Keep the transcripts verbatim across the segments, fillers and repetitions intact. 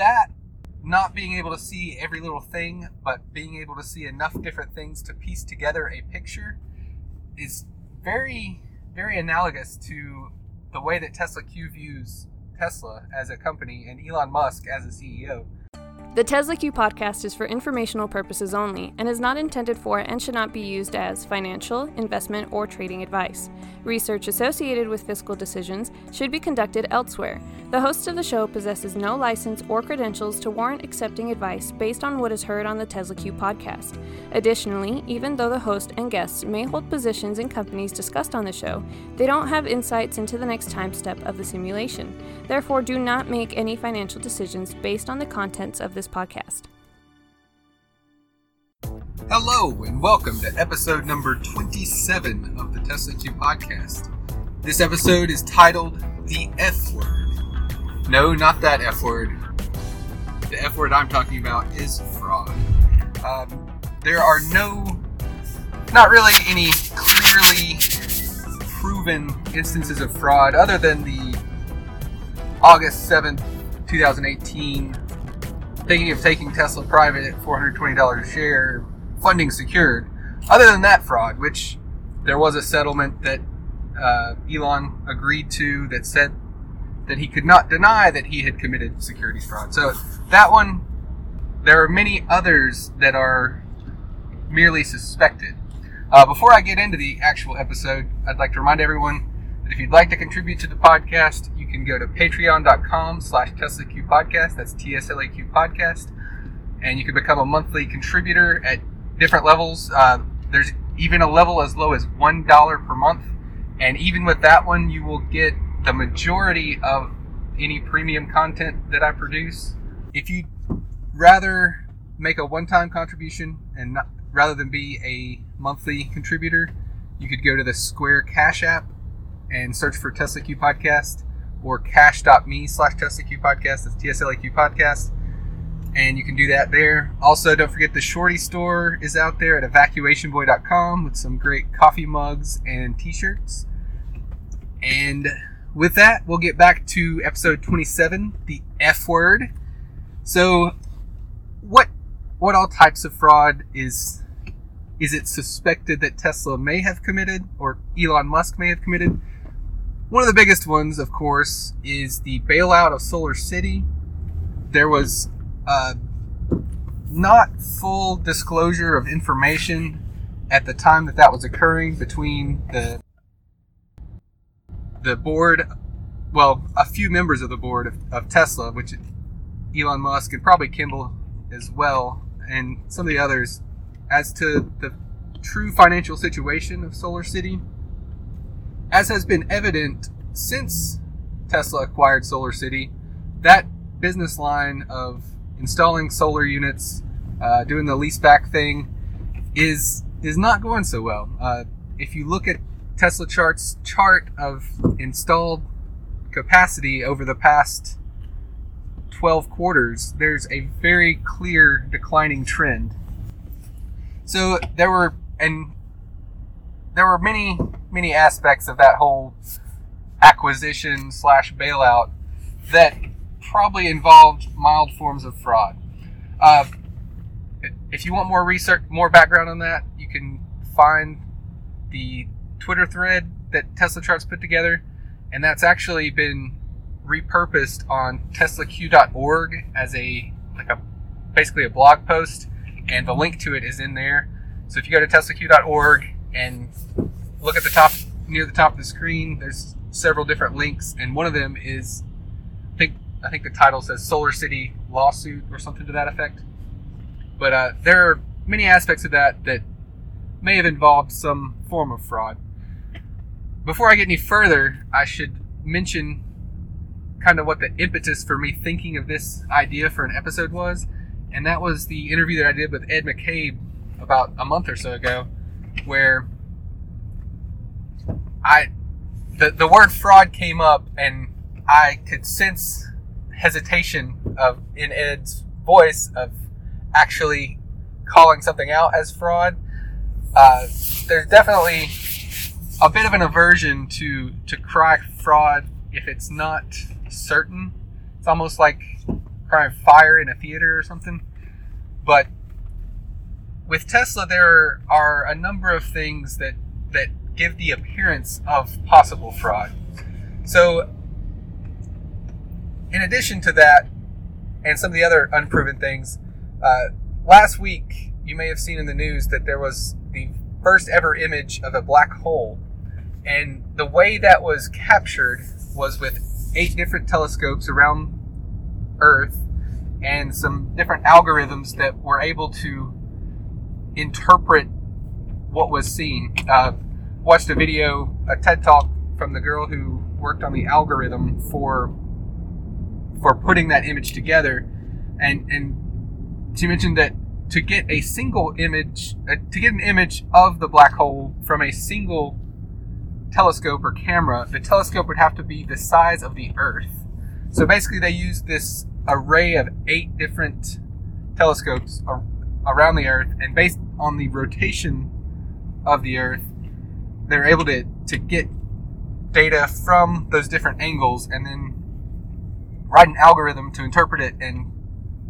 that, not being able to see every little thing, but being able to see enough different things to piece together a picture is very, very analogous to the way that Tesla Q views Tesla as a company and Elon Musk as a C E O. The Tesla Q podcast is for informational purposes only and is not intended for and should not be used as financial, investment, or trading advice. Research associated with fiscal decisions should be conducted elsewhere. The host of the show possesses no license or credentials to warrant accepting advice based on what is heard on the Tesla Q podcast. Additionally, even though the host and guests may hold positions in companies discussed on the show, they don't have insights into the next time step of the simulation. Therefore, do not make any financial decisions based on the contents of the this podcast. Hello and welcome to episode number twenty-seven of the Tesla Q podcast. This episode is titled The F Word. No, not that F word. The F word I'm talking about is fraud. Um, there are no, not really any clearly proven instances of fraud other than the August seventh, twenty eighteen thinking of taking Tesla private at four hundred twenty dollars a share, funding secured. Other than that fraud, which there was a settlement that uh, Elon agreed to that said that he could not deny that he had committed securities fraud. So that one, there are many others that are merely suspected. Uh, before I get into the actual episode, I'd like to remind everyone that if you'd like to contribute to the podcast, you can go to patreon.com slash TeslaQ podcast. That's T S L A Q podcast. And you can become a monthly contributor at different levels. Uh, there's even a level as low as one dollar per month. And even with that one, you will get the majority of any premium content that I produce. If you'd rather make a one-time contribution and not, rather than be a monthly contributor, you could go to the Square Cash app and search for TeslaQ podcast, or cash.me slash TeslaQ podcast. That's T S L A Q podcast. And you can do that there. Also, don't forget the Shorty store is out there at evacuation boy dot com with some great coffee mugs and t-shirts. And with that, we'll get back to episode twenty-seven, the F word. So what what all types of fraud is is it suspected that Tesla may have committed or Elon Musk may have committed? One of the biggest ones, of course, is the bailout of Solar City. There was uh, not full disclosure of information at the time that that was occurring between the the board, well, a few members of the board of, of Tesla, which Elon Musk and probably Kimball as well, and some of the others, as to the true financial situation of Solar City. As has been evident since Tesla acquired Solar City, that business line of installing solar units, uh, doing the leaseback thing, is is not going so well. Uh, if you look at Tesla Chart's chart of installed capacity over the past twelve quarters, there's a very clear declining trend. So there were and there were many. many aspects of that whole acquisition slash bailout that probably involved mild forms of fraud. Uh, if you want more research, more background on that, you can find the Twitter thread that Tesla Charts put together, and that's actually been repurposed on tesla q dot org as a like a basically a blog post, and the link to it is in there. So if you go to tesla q dot org and look at the top, near the top of the screen, there's several different links, and one of them is, I think I think the title says Solar City Lawsuit or something to that effect. But uh, there are many aspects of that that may have involved some form of fraud. Before I get any further, I should mention kind of what the impetus for me thinking of this idea for an episode was, and that was the interview that I did with Ed McCabe about a month or so ago, where I, the, the word fraud came up, and I could sense hesitation of in Ed's voice of actually calling something out as fraud. Uh, there's definitely a bit of an aversion to, to cry fraud if it's not certain. It's almost like probably fire in a theater or something. But with Tesla, there are a number of things that, that give the appearance of possible fraud. So in addition to that and some of the other unproven things, uh, last week you may have seen in the news that there was the first ever image of a black hole. And the way that was captured was with eight different telescopes around Earth and some different algorithms that were able to interpret what was seen. Uh, watched a video, a TED Talk from the girl who worked on the algorithm for for putting that image together, and and she mentioned that to get a single image, uh, to get an image of the black hole from a single telescope or camera, the telescope would have to be the size of the Earth. So basically they used this array of eight different telescopes ar- around the Earth, and based on the rotation of the Earth, they're able to, to get data from those different angles and then write an algorithm to interpret it and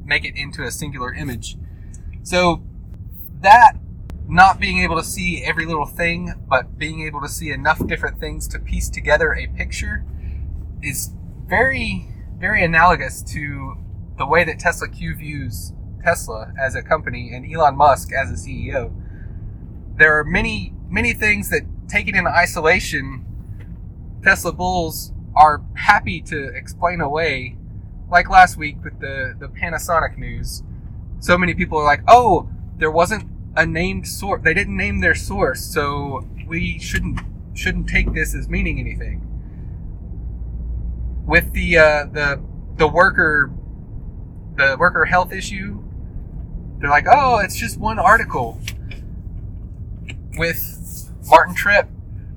make it into a singular image. So that not being able to see every little thing, but being able to see enough different things to piece together a picture is very, very analogous to the way that Tesla Q views Tesla as a company and Elon Musk as a C E O. There are many, many things that, taken in isolation, Tesla bulls are happy to explain away, like last week with the, the Panasonic news. So many people are like, oh, there wasn't a named source, they didn't name their source, so we shouldn't shouldn't take this as meaning anything. With the uh, the the worker the worker health issue, they're like, oh, it's just one article. With Martin Tripp,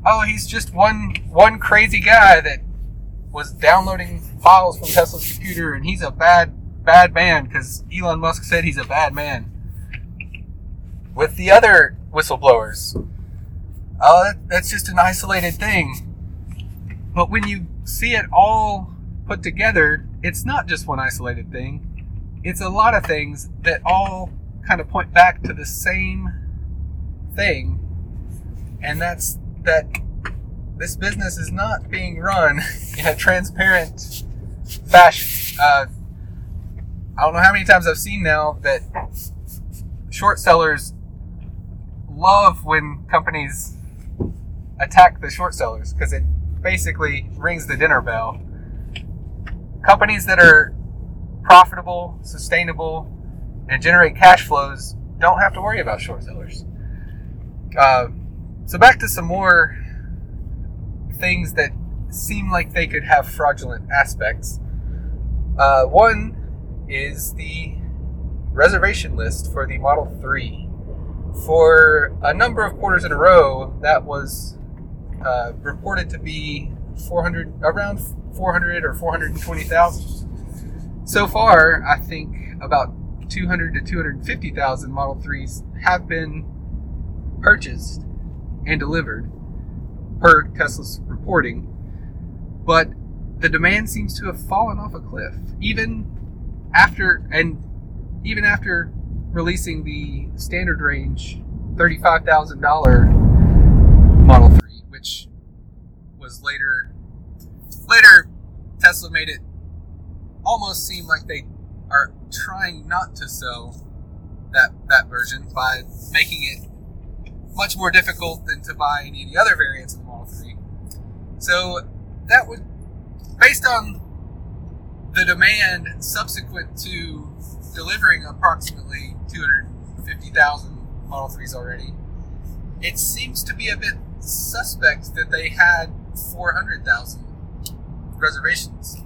oh, he's just one one crazy guy that was downloading files from Tesla's computer, and he's a bad bad man because Elon Musk said he's a bad man. With the other whistleblowers, oh, that, that's just an isolated thing. But when you see it all put together, it's not just one isolated thing. It's a lot of things that all kind of point back to the same thing. And that's that this business is not being run in a transparent fashion. Uh, I don't know how many times I've seen now that short sellers love when companies attack the short sellers because it basically rings the dinner bell. Companies that are profitable, sustainable, and generate cash flows don't have to worry about short sellers. Uh, so back to some more things that seem like they could have fraudulent aspects. Uh, one is the reservation list for the Model three. For a number of quarters in a row, that was uh, reported to be four hundred, around four hundred or four hundred twenty thousand. So far, I think about two hundred thousand to two hundred fifty thousand Model threes have been purchased and delivered per Tesla's reporting, but the demand seems to have fallen off a cliff, even after and even after releasing the standard range thirty-five thousand dollars Model three, which was later, later Tesla made it almost seem like they are trying not to sell that, that version by making it much more difficult than to buy any of the other variants of the Model three. So that would, based on the demand subsequent to delivering approximately two hundred fifty thousand Model threes already, it seems to be a bit suspect that they had four hundred thousand reservations.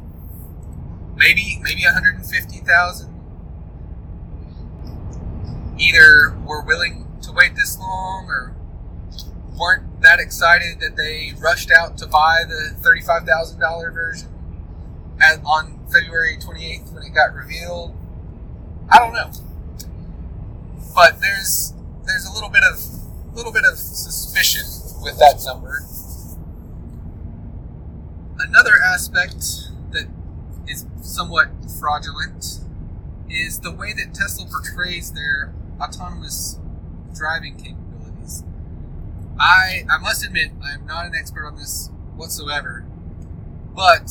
Maybe, maybe one hundred fifty thousand either were willing to wait this long or weren't that excited that they rushed out to buy the thirty-five thousand dollars version at, on February twenty-eighth when it got revealed. I don't know, but there's there's a little bit of little bit of suspicion with that number. Another aspect that is somewhat fraudulent is the way that Tesla portrays their autonomous driving capabilities. I I must admit, I am not an expert on this whatsoever, but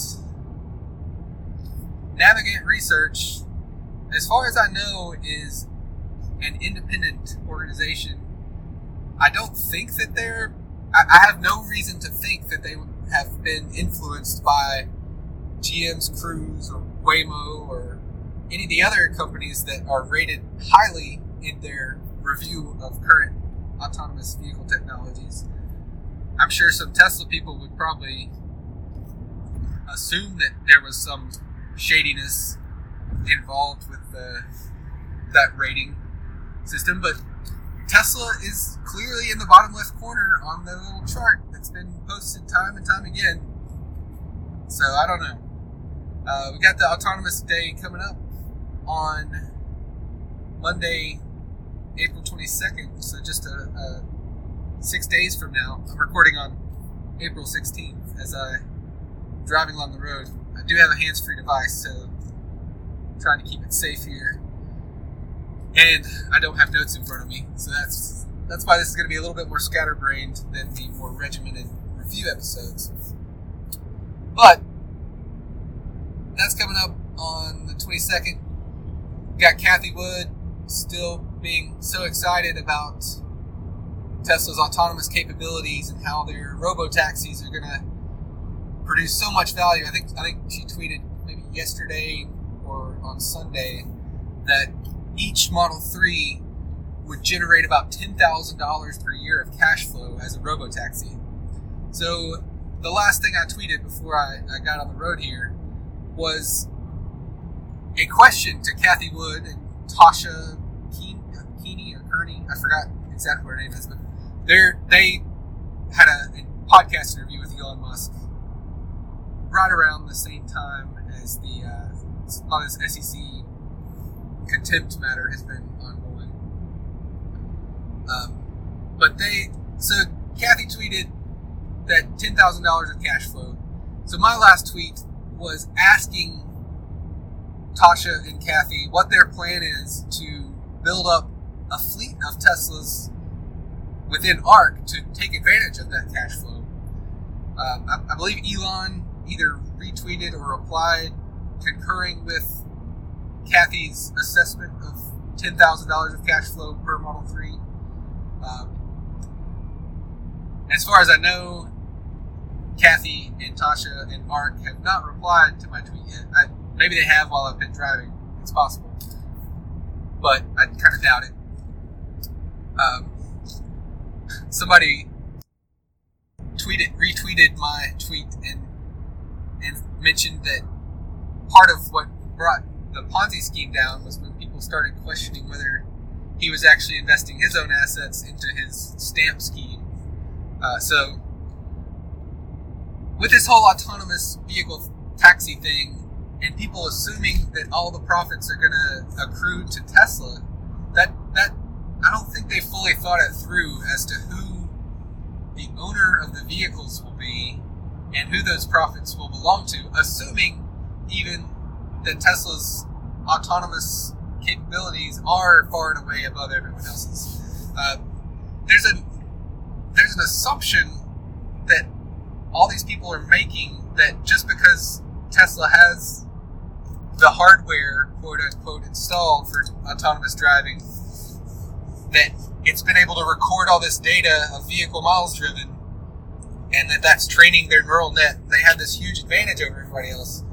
Navigant Research, as far as I know, is an independent organization. I don't think that they're... I, I have no reason to think that they have been influenced by G M's Cruise or Waymo or any of the other companies that are rated highly in their review of current autonomous vehicle technologies. I'm sure some Tesla people would probably assume that there was some shadiness involved with the, that rating system, but Tesla is clearly in the bottom left corner on the little chart that's been posted time and time again. So I don't know. Uh, we got the Autonomous Day coming up on Monday, April twenty-second, so just a, a six days from now. I'm recording on April sixteenth as I'm driving along the road. I do have a hands-free device, so I'm trying to keep it safe here. And I don't have notes in front of me, so that's that's why this is going to be a little bit more scatterbrained than the more regimented review episodes. But that's coming up on the twenty-second. We got Kathy Wood still being so excited about Tesla's autonomous capabilities and how their robo-taxis are going to produce so much value. I think I think she tweeted maybe yesterday or on Sunday that each Model three would generate about ten thousand dollars per year of cash flow as a robotaxi. So the last thing I tweeted before I, I got on the road here was a question to Kathy Wood and Tasha Keen, Keeney or Kearney, I forgot exactly what her name is, but they had a, a podcast interview with Elon Musk right around the same time as the uh, all this S E C contempt matter has been ongoing. Um, but they, so Kathy tweeted that ten thousand dollars of cash flow. So my last tweet was asking Tasha and Kathy what their plan is to build up a fleet of Teslas within ARC to take advantage of that cash flow. Um, I, I believe Elon either retweeted or replied concurring with Kathy's assessment of ten thousand dollars of cash flow per Model three. Um, as far as I know, Kathy and Tasha and ARC have not replied to my tweet yet. I, maybe they have while I've been driving. It's possible. But I kind of doubt it. Um, somebody tweeted, retweeted my tweet and and mentioned that part of what brought the Ponzi scheme down was when people started questioning whether he was actually investing his own assets into his stamp scheme. Uh, so with this whole autonomous vehicle taxi thing and people assuming that all the profits are going to accrue to Tesla, that that I don't think they fully thought it through as to who the owner of the vehicles will be and who those profits will belong to, assuming even that Tesla's autonomous capabilities are far and away above everyone else's. Uh, there's a there's an assumption that all these people are making that just because Tesla has the hardware, quote unquote, installed for autonomous driving, that it's been able to record all this data of vehicle miles driven, and that that's training their neural net. They have this huge advantage over everybody else.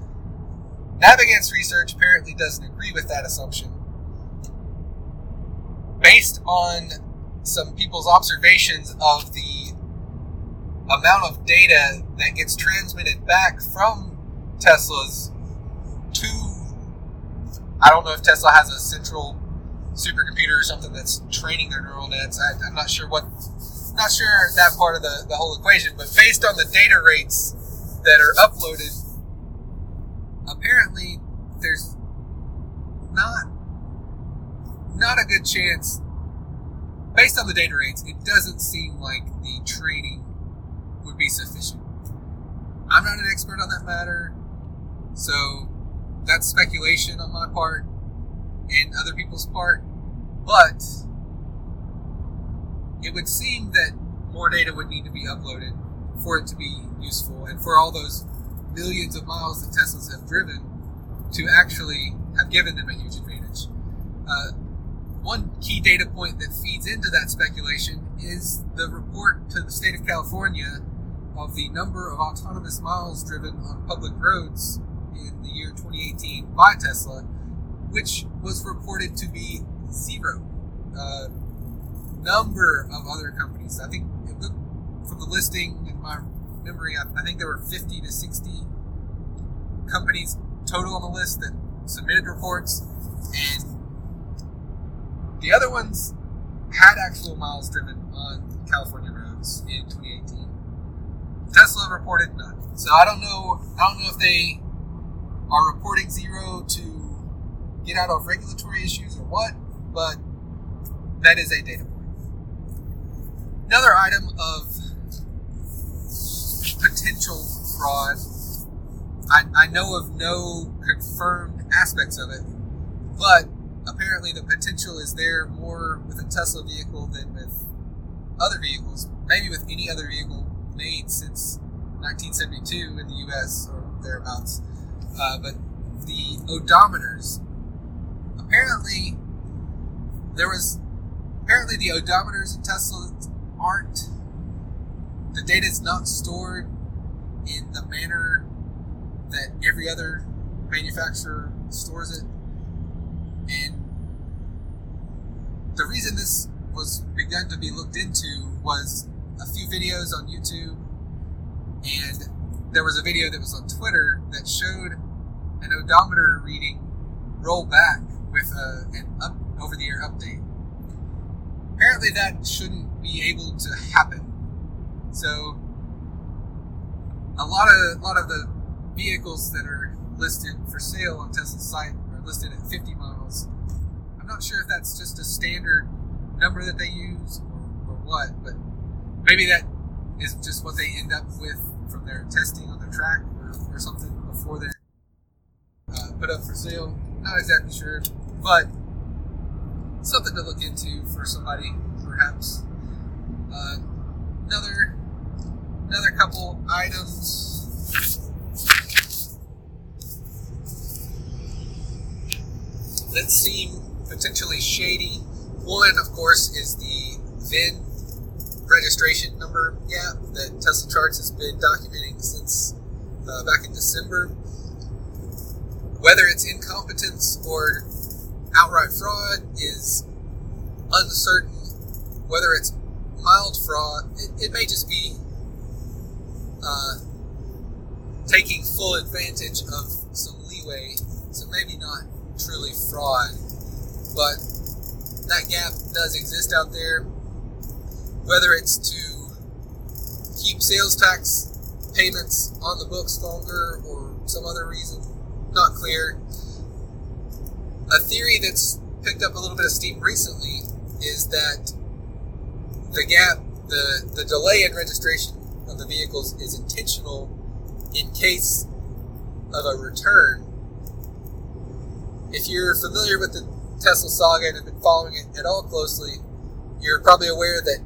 Navigant's Research apparently doesn't agree with that assumption. Based on some people's observations of the amount of data that gets transmitted back from Teslas to, I don't know if Tesla has a central supercomputer or something that's training their neural nets. I, I'm not sure what, not sure that part of the, the whole equation, but based on the data rates that are uploaded, apparently, there's not not a good chance, based on the data rates, it doesn't seem like the training would be sufficient. I'm not an expert on that matter, so that's speculation on my part. and other people's part, but it would seem that more data would need to be uploaded for it to be useful, and for all those millions of miles that Teslas have driven to actually have given them a huge advantage. Uh, one key data point that feeds into that speculation is the report to the state of California of the number of autonomous miles driven on public roads in the year twenty eighteen by Tesla, which was reported to be zero. Uh, number of other companies, I think it looked from the listing in my memory, I, I think there were fifty to sixty companies total on the list that submitted reports, and the other ones had actual miles driven on California roads in twenty eighteen. Tesla reported none. So I don't know, I don't know if they are reporting zero to get out of regulatory issues or what, but that is a data point. Another item of potential fraud, I, I know of no confirmed aspects of it, but apparently the potential is there more with a Tesla vehicle than with other vehicles, maybe with any other vehicle made since nineteen seventy-two in the U S or thereabouts. Uh, but the odometers, apparently there was, apparently the odometers in Tesla aren't, the data is not stored in the manner that every other manufacturer stores it. And the reason this was begun to be looked into was a few videos on YouTube, and there was a video that was on Twitter that showed an odometer reading roll back with a, an up, over-the-air update. Apparently that shouldn't be able to happen. So a lot of, a lot of the vehicles that are listed for sale on Tesla's site are listed at fifty miles. I'm not sure if that's just a standard number that they use or, or what, but maybe that is just what they end up with from their testing on the track or, or something before they're uh, put up for sale. Not exactly sure, but something to look into for somebody, perhaps. Uh, another, another couple items. That seem potentially shady. One, of course, is the V I N registration number gap that Tesla Charts has been documenting since uh, back in December. Whether it's incompetence or outright fraud is uncertain. Whether it's mild fraud, it, it may just be uh, taking full advantage of some leeway, so maybe not truly fraud, but that gap does exist out there. Whether it's to keep sales tax payments on the books longer or some other reason, not clear. A theory that's picked up a little bit of steam recently is that the gap, the, the delay in registration of the vehicles is intentional in case of a return. If you're familiar with the Tesla saga and have been following it at all closely, you're probably aware that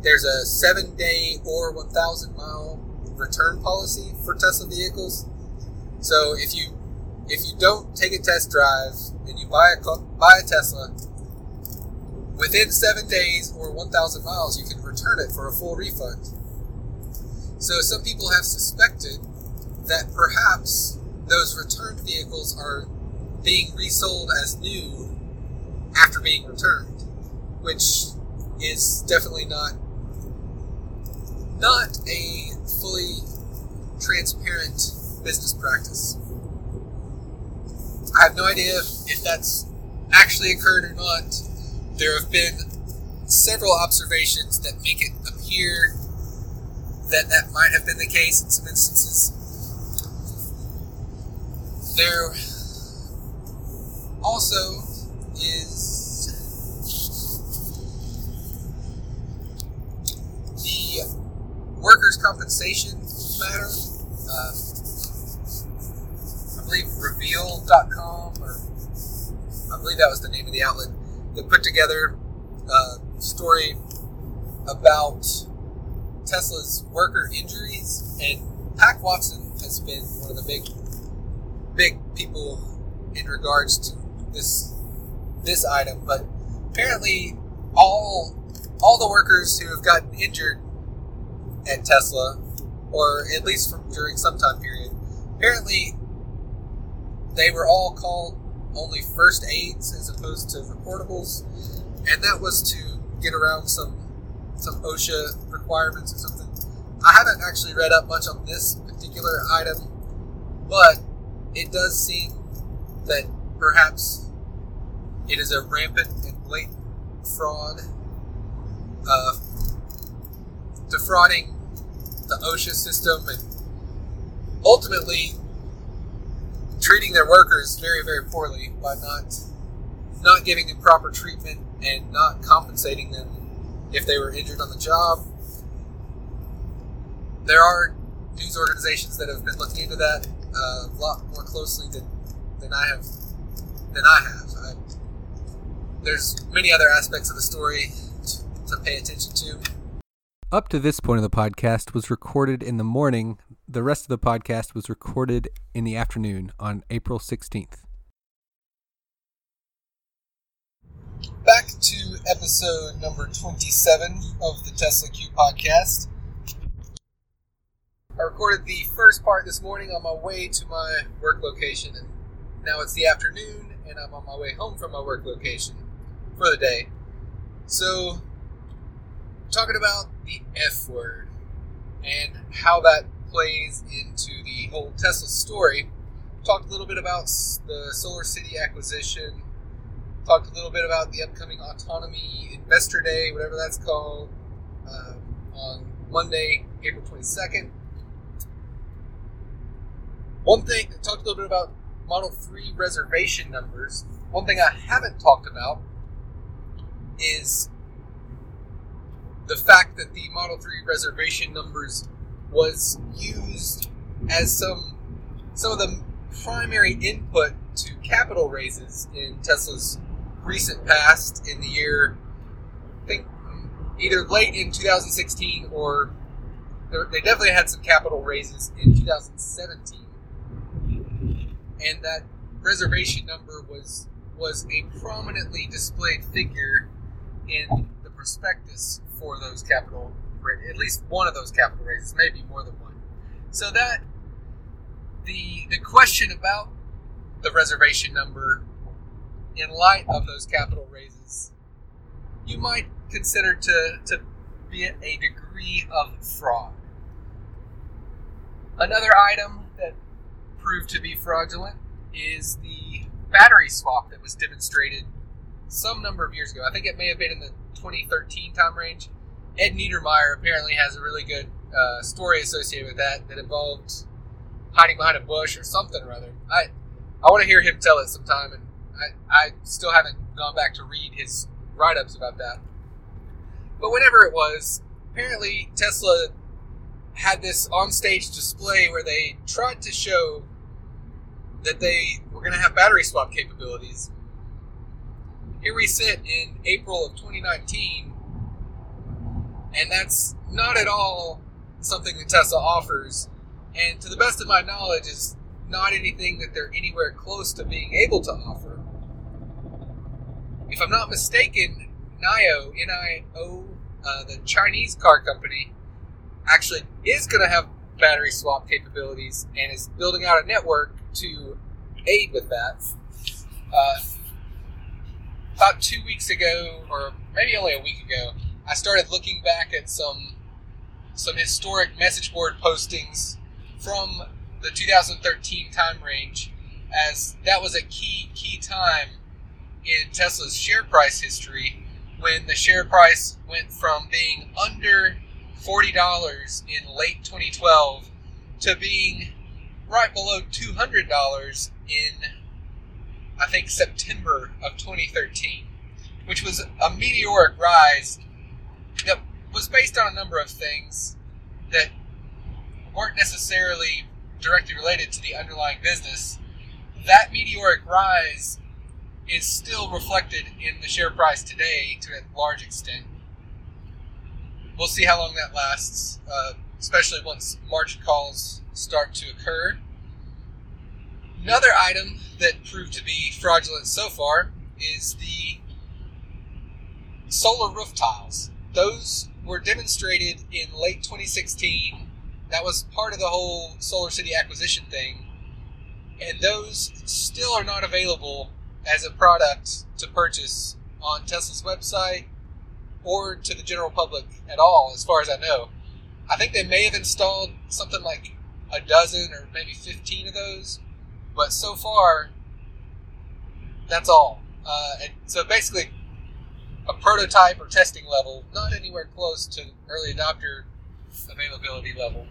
there's a seven-day or one thousand mile return policy for Tesla vehicles. So if you if you don't take a test drive and you buy a buy a Tesla, within seven days or one thousand miles, you can return it for a full refund. So some people have suspected that perhaps those returned vehicles are being resold as new after being returned, which is definitely not not a fully transparent business practice. I have no idea if that's actually occurred or not. There have been several observations that make it appear that that might have been the case in some instances. There also is the workers' compensation matter. Um, I believe Reveal dot com or I believe that was the name of the outlet, that put together a story about Tesla's worker injuries. And Pac Watson has been one of the big, big people in regards to this this item. But apparently, all all the workers who have gotten injured at Tesla, or at least from during some time period, apparently they were all called only first aids as opposed to reportables, and that was to get around some some OSHA requirements or something. I haven't actually read up much on this particular item, but it does seem that perhaps it is a rampant and blatant fraud, uh, defrauding the OSHA system, and ultimately treating their workers very, very poorly by not not giving them proper treatment and not compensating them if they were injured on the job. There are news organizations that have been looking into that uh, a lot more closely than, than I have. Than I have. I, there's many other aspects of the story to, to pay attention to. Up to this point of the podcast was recorded in the morning. The rest of the podcast was recorded in the afternoon on April sixteenth. Back to episode number twenty-seven of the Tesla Q podcast. I recorded the first part this morning on my way to my work location, and now it's the afternoon and I'm on my way home from my work location for the day. So, talking about the F word and how that plays into the whole Tesla story. Talked a little bit about the SolarCity acquisition. Talked a little bit about the upcoming Autonomy Investor Day, whatever that's called, um, on Monday, April twenty-second. One thing, talked a little bit about Model three reservation numbers. One thing I haven't talked about is the fact that the Model three reservation numbers was used as some some of the primary input to capital raises in Tesla's recent past in the year, I think either late in two thousand sixteen or they definitely had some capital raises in two thousand seventeen. And that reservation number was was a prominently displayed figure in the prospectus for those capital, at least one of those capital raises, maybe more than one. So that the the question about the reservation number in light of those capital raises, you might consider to, to be a degree of fraud. Another item that proved to be fraudulent is the battery swap that was demonstrated some number of years ago. I think it may have been in the twenty thirteen time range. Ed Niedermeyer apparently has a really good uh, story associated with that that involved hiding behind a bush or something or other. I I want to hear him tell it sometime, and I, I still haven't gone back to read his write-ups about that. But whatever it was, apparently Tesla had this on-stage display where they tried to show that they were going to have battery swap capabilities. Here we sit in April of twenty nineteen, and that's not at all something that Tesla offers, and to the best of my knowledge is not anything that they're anywhere close to being able to offer. If I'm not mistaken, NIO, N I O, uh, the Chinese car company, actually is going to have battery swap capabilities and is building out a network to aid with that. Uh, About two weeks ago, or maybe only a week ago, I started looking back at some some historic message board postings from the two thousand thirteen time range, as that was a key, key time in Tesla's share price history when the share price went from being under forty dollars in late twenty twelve to being right below two hundred dollars in I think September of twenty thirteen, which was a meteoric rise that was based on a number of things that weren't necessarily directly related to the underlying business. That meteoric rise is still reflected in the share price today to a large extent. We'll see how long that lasts, uh, especially once margin calls start to occur. Another item that proved to be fraudulent so far is the solar roof tiles. Those were demonstrated in late twenty sixteen. That was part of the whole Solar City acquisition thing. And those still are not available as a product to purchase on Tesla's website or to the general public at all, as far as I know. I think they may have installed something like a dozen or maybe fifteen of those, but so far, that's all. Uh, and so basically, a prototype or testing level, not anywhere close to early adopter availability level.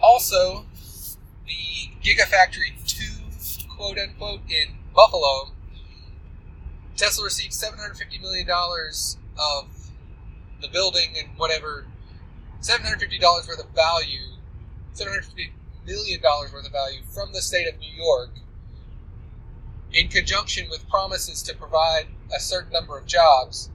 Also, the Gigafactory two, quote unquote, in Buffalo, Tesla received seven hundred fifty million dollars of the building and whatever, seven hundred fifty dollars worth of value, seven hundred fifty million dollars worth of value from the state of New York, in conjunction with promises to provide a certain number of jobs.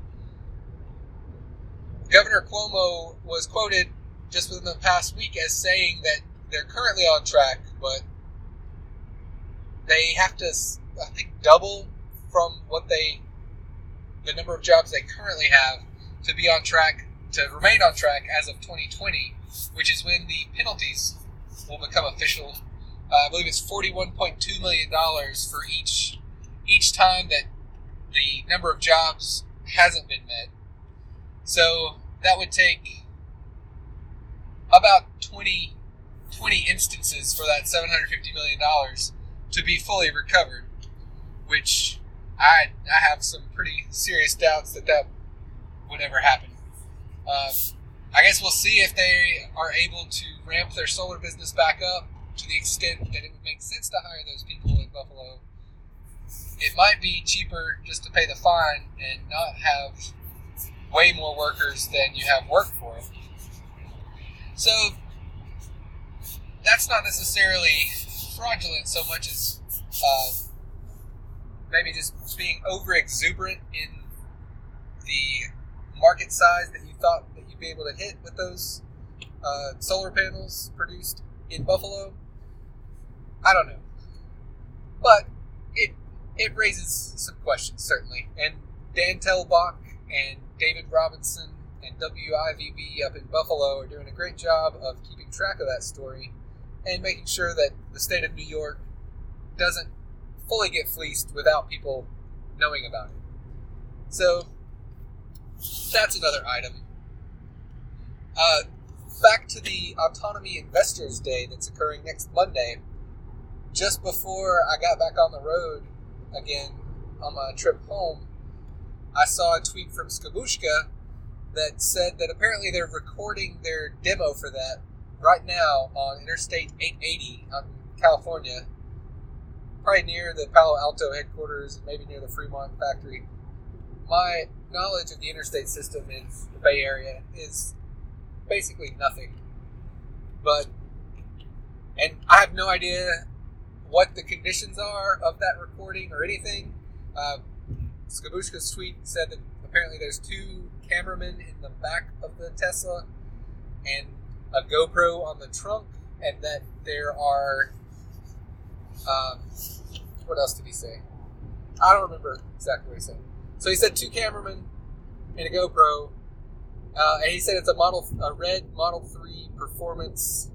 Governor Cuomo was quoted just within the past week as saying that they're currently on track, but they have to, I think, double from what they, the number of jobs they currently have to be on track, to remain on track as of twenty twenty, which is when the penalties will become official. Uh, I believe it's forty-one point two million dollars for each each time that the number of jobs hasn't been met. So that would take about twenty, twenty instances for that seven hundred fifty million dollars to be fully recovered, which I, I have some pretty serious doubts that that would ever happen. Uh, I guess we'll see if they are able to ramp their solar business back up to the extent that it would make sense to hire those people in Buffalo. It might be cheaper just to pay the fine and not have way more workers than you have work for them. So that's not necessarily fraudulent so much as uh, maybe just being over exuberant in the market size that you thought that you'd be able to hit with those uh, solar panels produced in Buffalo. I don't know, but it it raises some questions, certainly. And Dan Telbach and David Robinson and W I V B up in Buffalo are doing a great job of keeping track of that story and making sure that the state of New York doesn't fully get fleeced without people knowing about it. So that's another item. Uh, back to the Autonomy Investors Day that's occurring next Monday. Just before I got back on the road again on my trip home, I saw a tweet from Skabushka that said that apparently they're recording their demo for that right now on Interstate eight eighty out in California, probably near the Palo Alto headquarters and maybe near the Fremont factory. My knowledge of the interstate system in the Bay Area is basically nothing, but and I have no idea what the conditions are of that recording or anything. uh, Skabushka's tweet said that apparently there's two cameramen in the back of the Tesla and a GoPro on the trunk, and that there are um, what else did he say? I don't remember exactly what he said. So he said two cameramen and a GoPro. Uh, and he said it's a model, a red Model three Performance,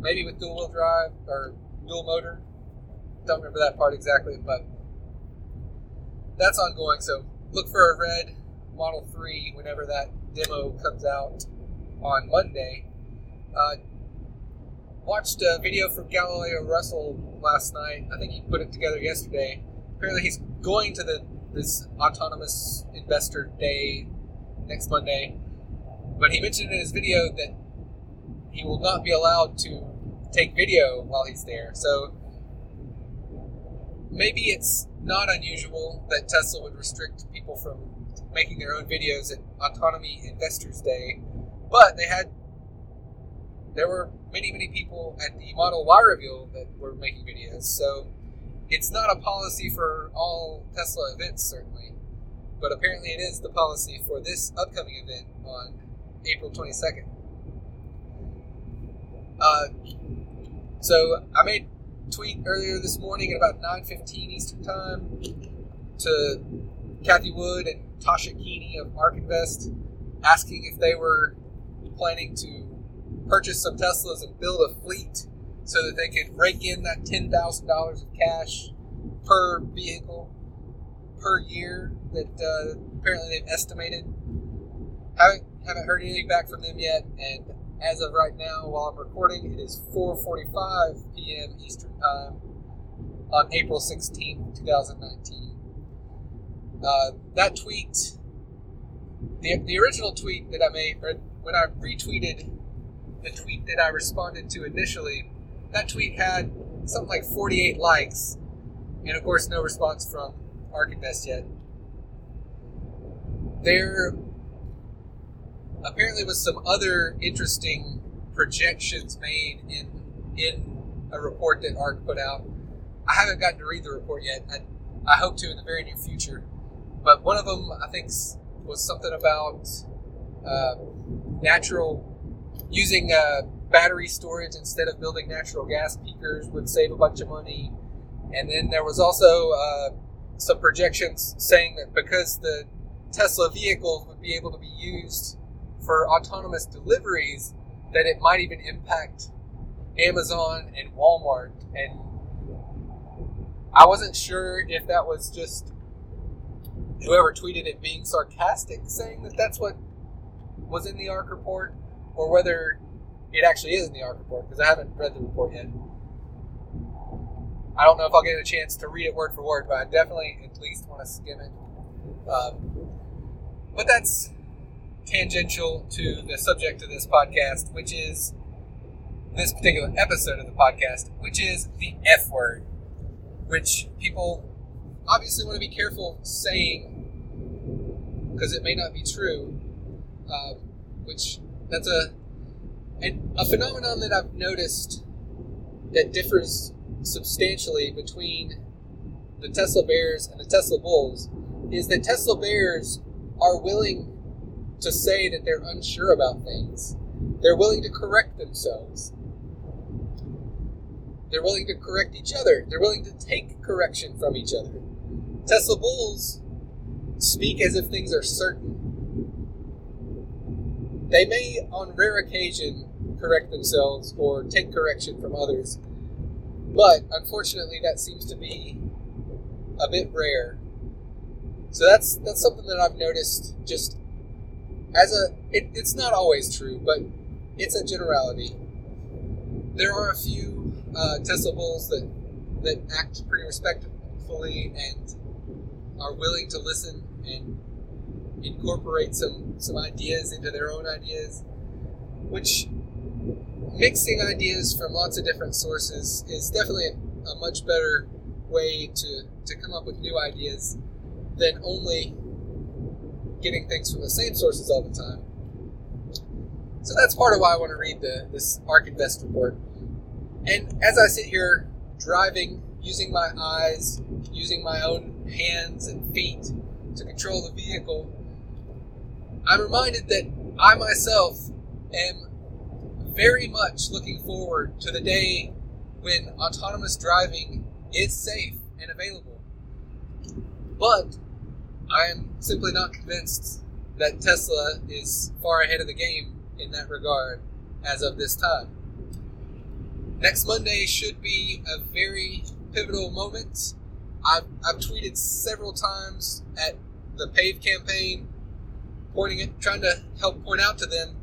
maybe with dual-wheel drive or dual motor. Don't remember that part exactly, but that's ongoing. So look for a red Model three whenever that demo comes out on Monday. Uh, watched a video from Galileo Russell last night. I think he put it together yesterday. Apparently he's going to the this Autonomous Investor Day next Monday, but he mentioned in his video that he will not be allowed to take video while he's there. So maybe it's not unusual that Tesla would restrict people from making their own videos at Autonomy Investors Day, but they had there were many, many people at the Model Y reveal that were making videos. So It's not a policy for all Tesla events, certainly, but apparently it is the policy for this upcoming event on April twenty-second. Uh, so I made a tweet earlier this morning at about nine fifteen Eastern Time to Kathy Wood and Tasha Keeney of MarkInvest, asking if they were planning to purchase some Teslas and build a fleet so that they could rake in that ten thousand dollars of cash per vehicle per year that uh, apparently they've estimated. Haven't, haven't heard anything back from them yet, and as of right now, while I'm recording, it is four forty-five p.m. Eastern Time on April sixteenth, twenty nineteen. Uh, that tweet, the, the original tweet that I made, or when I retweeted the tweet that I responded to initially, that tweet had something like forty-eight likes, and of course no response from ArcInvest yet. There apparently was some other interesting projections made in in a report that ARC put out. I haven't gotten to read the report yet. I, I hope to in the very near future. But one of them, I think, was something about uh, natural using uh, battery storage instead of building natural gas peakers would save a bunch of money. And then there was also uh, some projections saying that because the Tesla vehicles would be able to be used for autonomous deliveries, that it might even impact Amazon and Walmart. And I wasn't sure if that was just whoever tweeted it being sarcastic, saying that that's what was in the ARC report, or whether it actually is in the ARC report, because I haven't read the report yet. I don't know if I'll get a chance to read it word for word, but I definitely at least want to skim it. Um, but that's tangential to the subject of this podcast, which is this particular episode of the podcast, which is the F word, which people obviously want to be careful saying because it may not be true, um, which that's a a phenomenon that I've noticed that differs substantially between the Tesla bears and the Tesla bulls is that Tesla bears are willing to say that they're unsure about things. They're willing to correct themselves. They're willing to correct each other. They're willing to take correction from each other. Tesla bulls speak as if things are certain. They may, on rare occasion, correct themselves or take correction from others, but unfortunately that seems to be a bit rare. So that's that's something that I've noticed just as a, it, it's not always true, but it's a generality. There are a few uh, Tesla bulls that, that act pretty respectfully and are willing to listen and incorporate some, some ideas into their own ideas, which mixing ideas from lots of different sources is definitely a, a much better way to, to come up with new ideas than only getting things from the same sources all the time. So that's part of why I want to read the, this ArcInvest report. And as I sit here driving, using my eyes, using my own hands and feet to control the vehicle, I'm reminded that I myself am very much looking forward to the day when autonomous driving is safe and available. But I am simply not convinced that Tesla is far ahead of the game in that regard as of this time. Next Monday should be a very pivotal moment. I've, I've tweeted several times at the PAVE campaign, pointing at, trying to help point out to them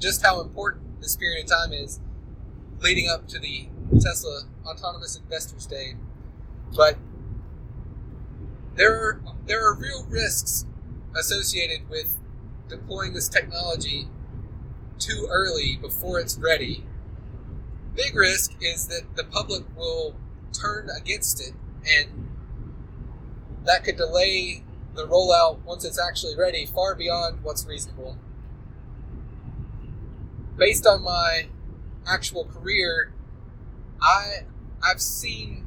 just how important this period of time is leading up to the Tesla Autonomous Investors Day. But there are, there are real risks associated with deploying this technology too early before it's ready. Big risk is that the public will turn against it, and that could delay the rollout once it's actually ready far beyond what's reasonable. Based on my actual career, I I've seen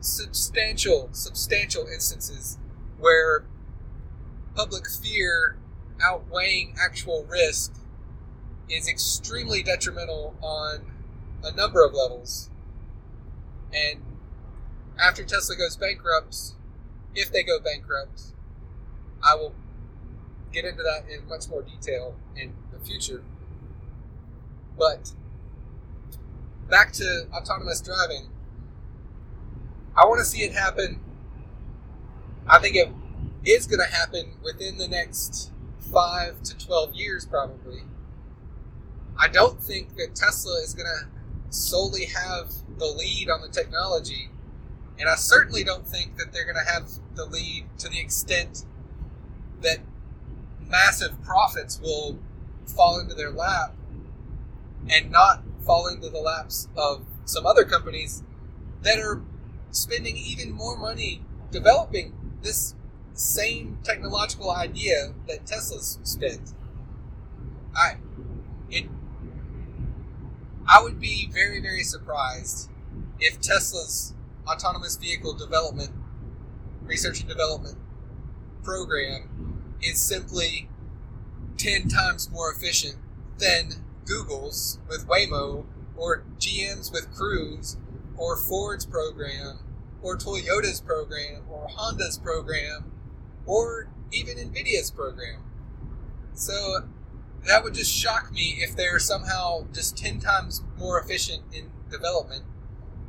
substantial, substantial instances where public fear outweighing actual risk is extremely detrimental on a number of levels. And after Tesla goes bankrupt, if they go bankrupt, I will get into that in much more detail in the future. But back to autonomous driving, I want to see it happen. I think it is going to happen within the next five to twelve years probably. I don't think that Tesla is going to solely have the lead on the technology, and I certainly don't think that they're going to have the lead to the extent that massive profits will fall into their lap and not fall into the laps of some other companies that are spending even more money developing this same technological idea that Tesla's spent. I, it, I would be very, very surprised if Tesla's autonomous vehicle development, research and development program is simply ten times more efficient than Google's with Waymo, or G M's with Cruise, or Ford's program, or Toyota's program, or Honda's program, or even NVIDIA's program. So that would just shock me if they're somehow just ten times more efficient in development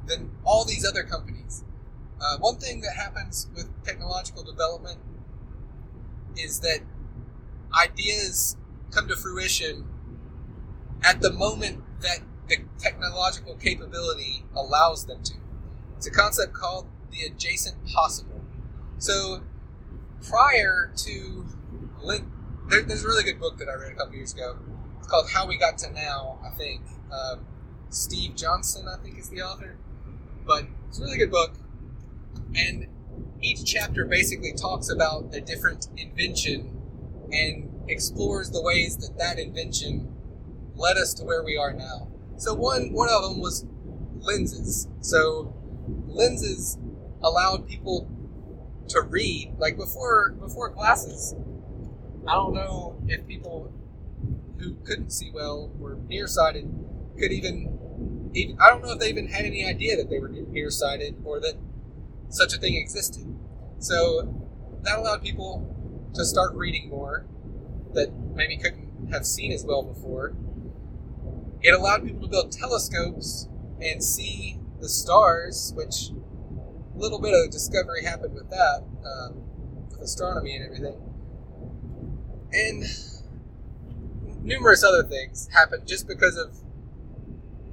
than all these other companies. Uh, one thing that happens with technological development is that ideas come to fruition at the moment that the technological capability allows them to. It's a concept called the adjacent possible. So prior to Lin- there, there's a really good book that I read a couple years ago. It's called How We Got to Now, I think. Um, Steve Johnson, I think, is the author. But it's a really good book. And each chapter basically talks about a different invention and explores the ways that that invention led us to where we are now. So one, one of them was lenses. So lenses allowed people to read. Like before, before glasses, I don't know if people who couldn't see well were nearsighted could even, even I don't know if they even had any idea that they were nearsighted or that such a thing existed. So that allowed people to start reading more that maybe couldn't have seen as well before. It allowed people to build telescopes and see the stars, which a little bit of discovery happened with that, um, with astronomy and everything. And numerous other things happened just because of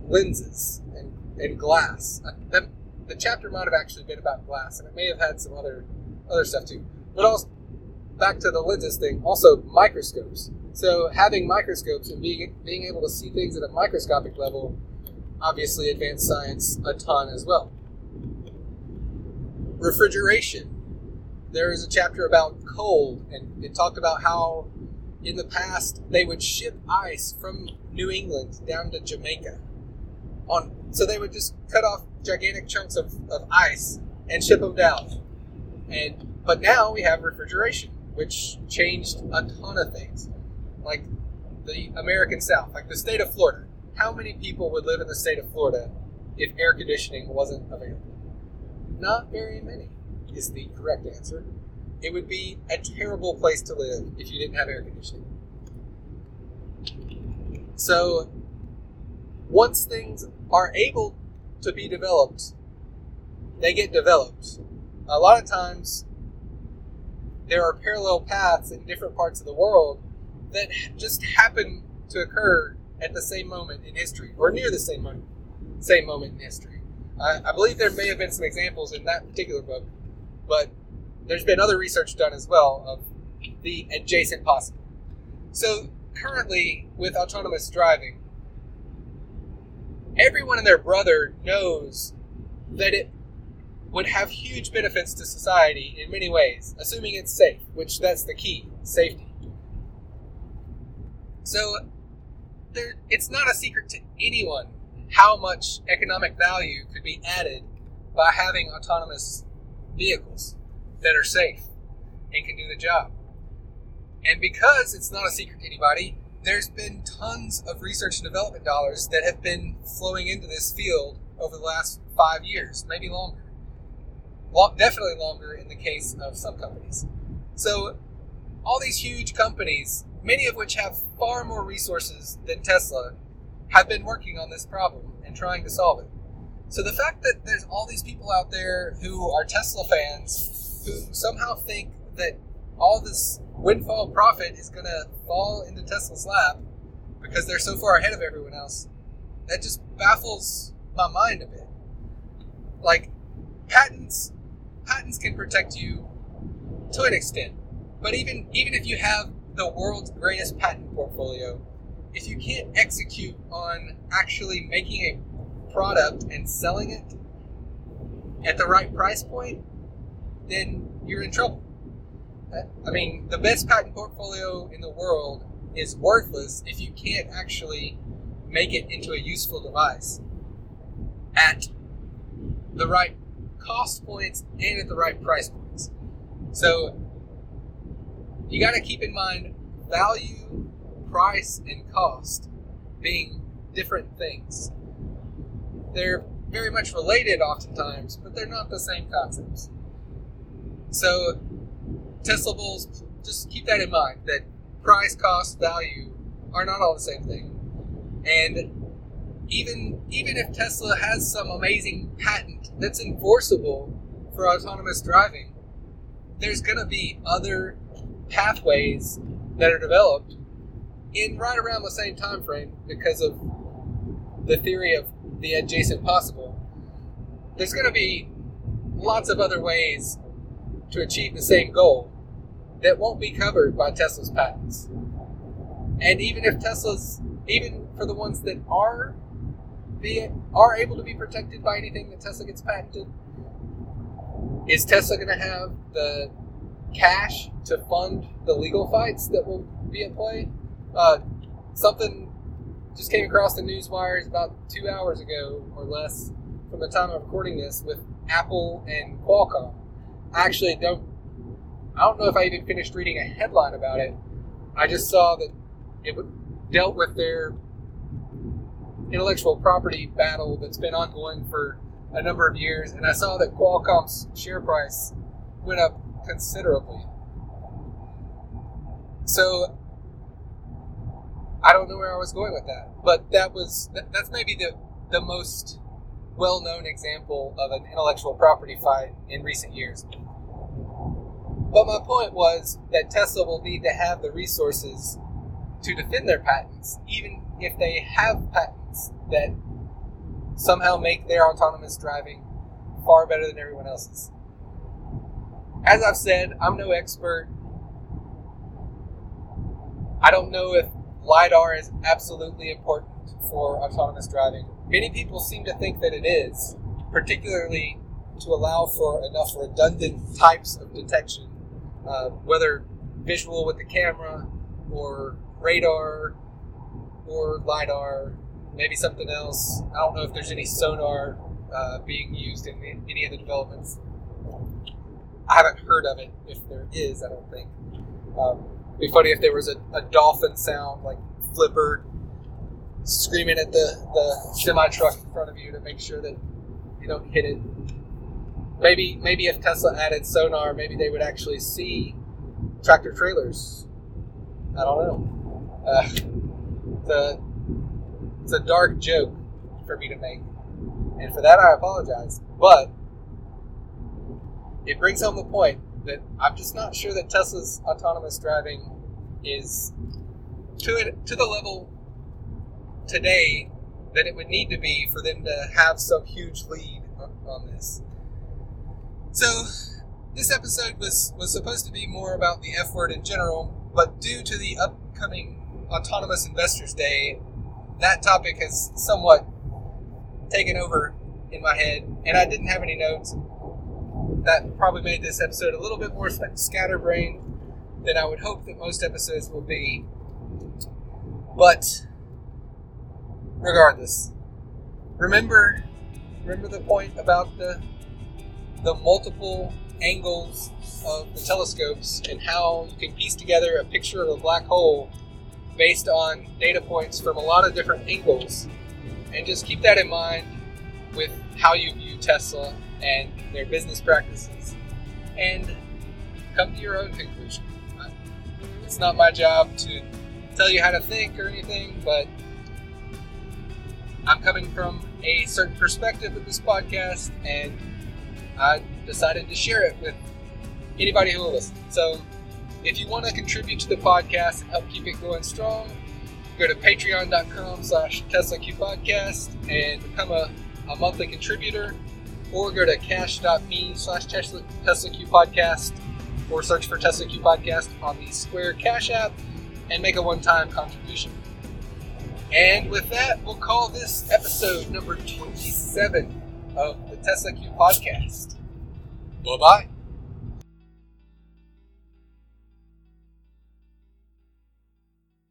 lenses and, and glass. The, the chapter might have actually been about glass, and it may have had some other other stuff too. But also, back to the lenses thing, also microscopes. So having microscopes and being being able to see things at a microscopic level obviously advanced science a ton as well. Refrigeration. There is a chapter about cold, and it talked about how in the past they would ship ice from New England down to Jamaica. On so they would just cut off gigantic chunks of, of ice and ship them down. And but now we have refrigeration, which changed a ton of things. Like the American South, like the state of Florida. How many people would live in the state of Florida if air conditioning wasn't available? Not very many is the correct answer. It would be a terrible place to live if you didn't have air conditioning. So once things are able to be developed, they get developed. A lot of times there are parallel paths in different parts of the world that just happen to occur at the same moment in history, or near the same moment, same moment in history. I, I believe there may have been some examples in that particular book, but there's been other research done as well of the adjacent possible. So currently, with autonomous driving, everyone and their brother knows that it would have huge benefits to society in many ways, assuming it's safe, which that's the key, safety. So there, it's not a secret to anyone how much economic value could be added by having autonomous vehicles that are safe and can do the job. And because it's not a secret to anybody, there's been tons of research and development dollars that have been flowing into this field over the last five years, maybe longer. Well, definitely longer in the case of some companies. So all these huge companies, many of which have far more resources than Tesla, have been working on this problem and trying to solve it. So the fact that there's all these people out there who are Tesla fans who somehow think that all this windfall profit is going to fall into Tesla's lap because they're so far ahead of everyone else, that just baffles my mind a bit. Like, patents patents can protect you to an extent, but even even if you have the world's greatest patent portfolio, if you can't execute on actually making a product and selling it at the right price point, then you're in trouble. I mean, the best patent portfolio in the world is worthless if you can't actually make it into a useful device at the right cost points and at the right price points. So you got to keep in mind value, price, and cost being different things. They're very much related oftentimes, but they're not the same concepts. So Tesla bulls, just keep that in mind, that price, cost, value are not all the same thing. And even even if Tesla has some amazing patent that's enforceable for autonomous driving, there's going to be other pathways that are developed in right around the same time frame because of the theory of the adjacent possible. There's going to be lots of other ways to achieve the same goal that won't be covered by Tesla's patents. And even if Tesla's, even for the ones that are be, are able to be protected by anything that Tesla gets patented, is Tesla going to have the cash to fund the legal fights that will be at play? Uh, something just came across the news wires about two hours ago or less from the time of recording this with Apple and Qualcomm. I actually don't, I don't know if I even finished reading a headline about it. I just saw that it dealt with their intellectual property battle that's been ongoing for a number of years, and I saw that Qualcomm's share price went up considerably. So I don't know where I was going with that, but that was that's maybe the the most well-known example of an intellectual property fight in recent years. But my point was that Tesla will need to have the resources to defend their patents, even if they have patents that somehow make their autonomous driving far better than everyone else's. As I've said, I'm no expert. I don't know if LiDAR is absolutely important for autonomous driving. Many people seem to think that it is, particularly to allow for enough redundant types of detection, uh, whether visual with the camera or radar or LiDAR, maybe something else. I don't know if there's any sonar uh, being used in the, any of the developments. I haven't heard of it. If there is, I don't think. Um, it'd be funny if there was a, a dolphin sound, like flipper, screaming at the, the semi-truck in front of you to make sure that you don't hit it. Maybe maybe if Tesla added sonar, maybe they would actually see tractor trailers. I don't know. Uh, the, it's a dark joke for me to make, and for that I apologize. But it brings home the point that I'm just not sure that Tesla's autonomous driving is to it, to the level today that it would need to be for them to have some huge lead on this. So this episode was, was supposed to be more about the F word in general, but due to the upcoming Autonomous Investors Day, that topic has somewhat taken over in my head, and I didn't have any notes. That probably made this episode a little bit more scatterbrained than I would hope that most episodes will be. But regardless, remember remember the point about the the multiple angles of the telescopes and how you can piece together a picture of a black hole based on data points from a lot of different angles. And just keep that in mind with how you view Tesla and their business practices, and come to your own conclusion. It's not my job to tell you how to think or anything, but I'm coming from a certain perspective with this podcast, and I decided to share it with anybody who will listen. So if you want to contribute to the podcast and help keep it going strong, go to patreon.com slash TeslaQPodcast and become a, a monthly contributor, or go to cash.me slash TeslaQPodcast or search for TeslaQPodcast on the Square Cash app and make a one-time contribution. And with that, we'll call this episode number twenty-seven of the Tesla Q Podcast. Bye-bye.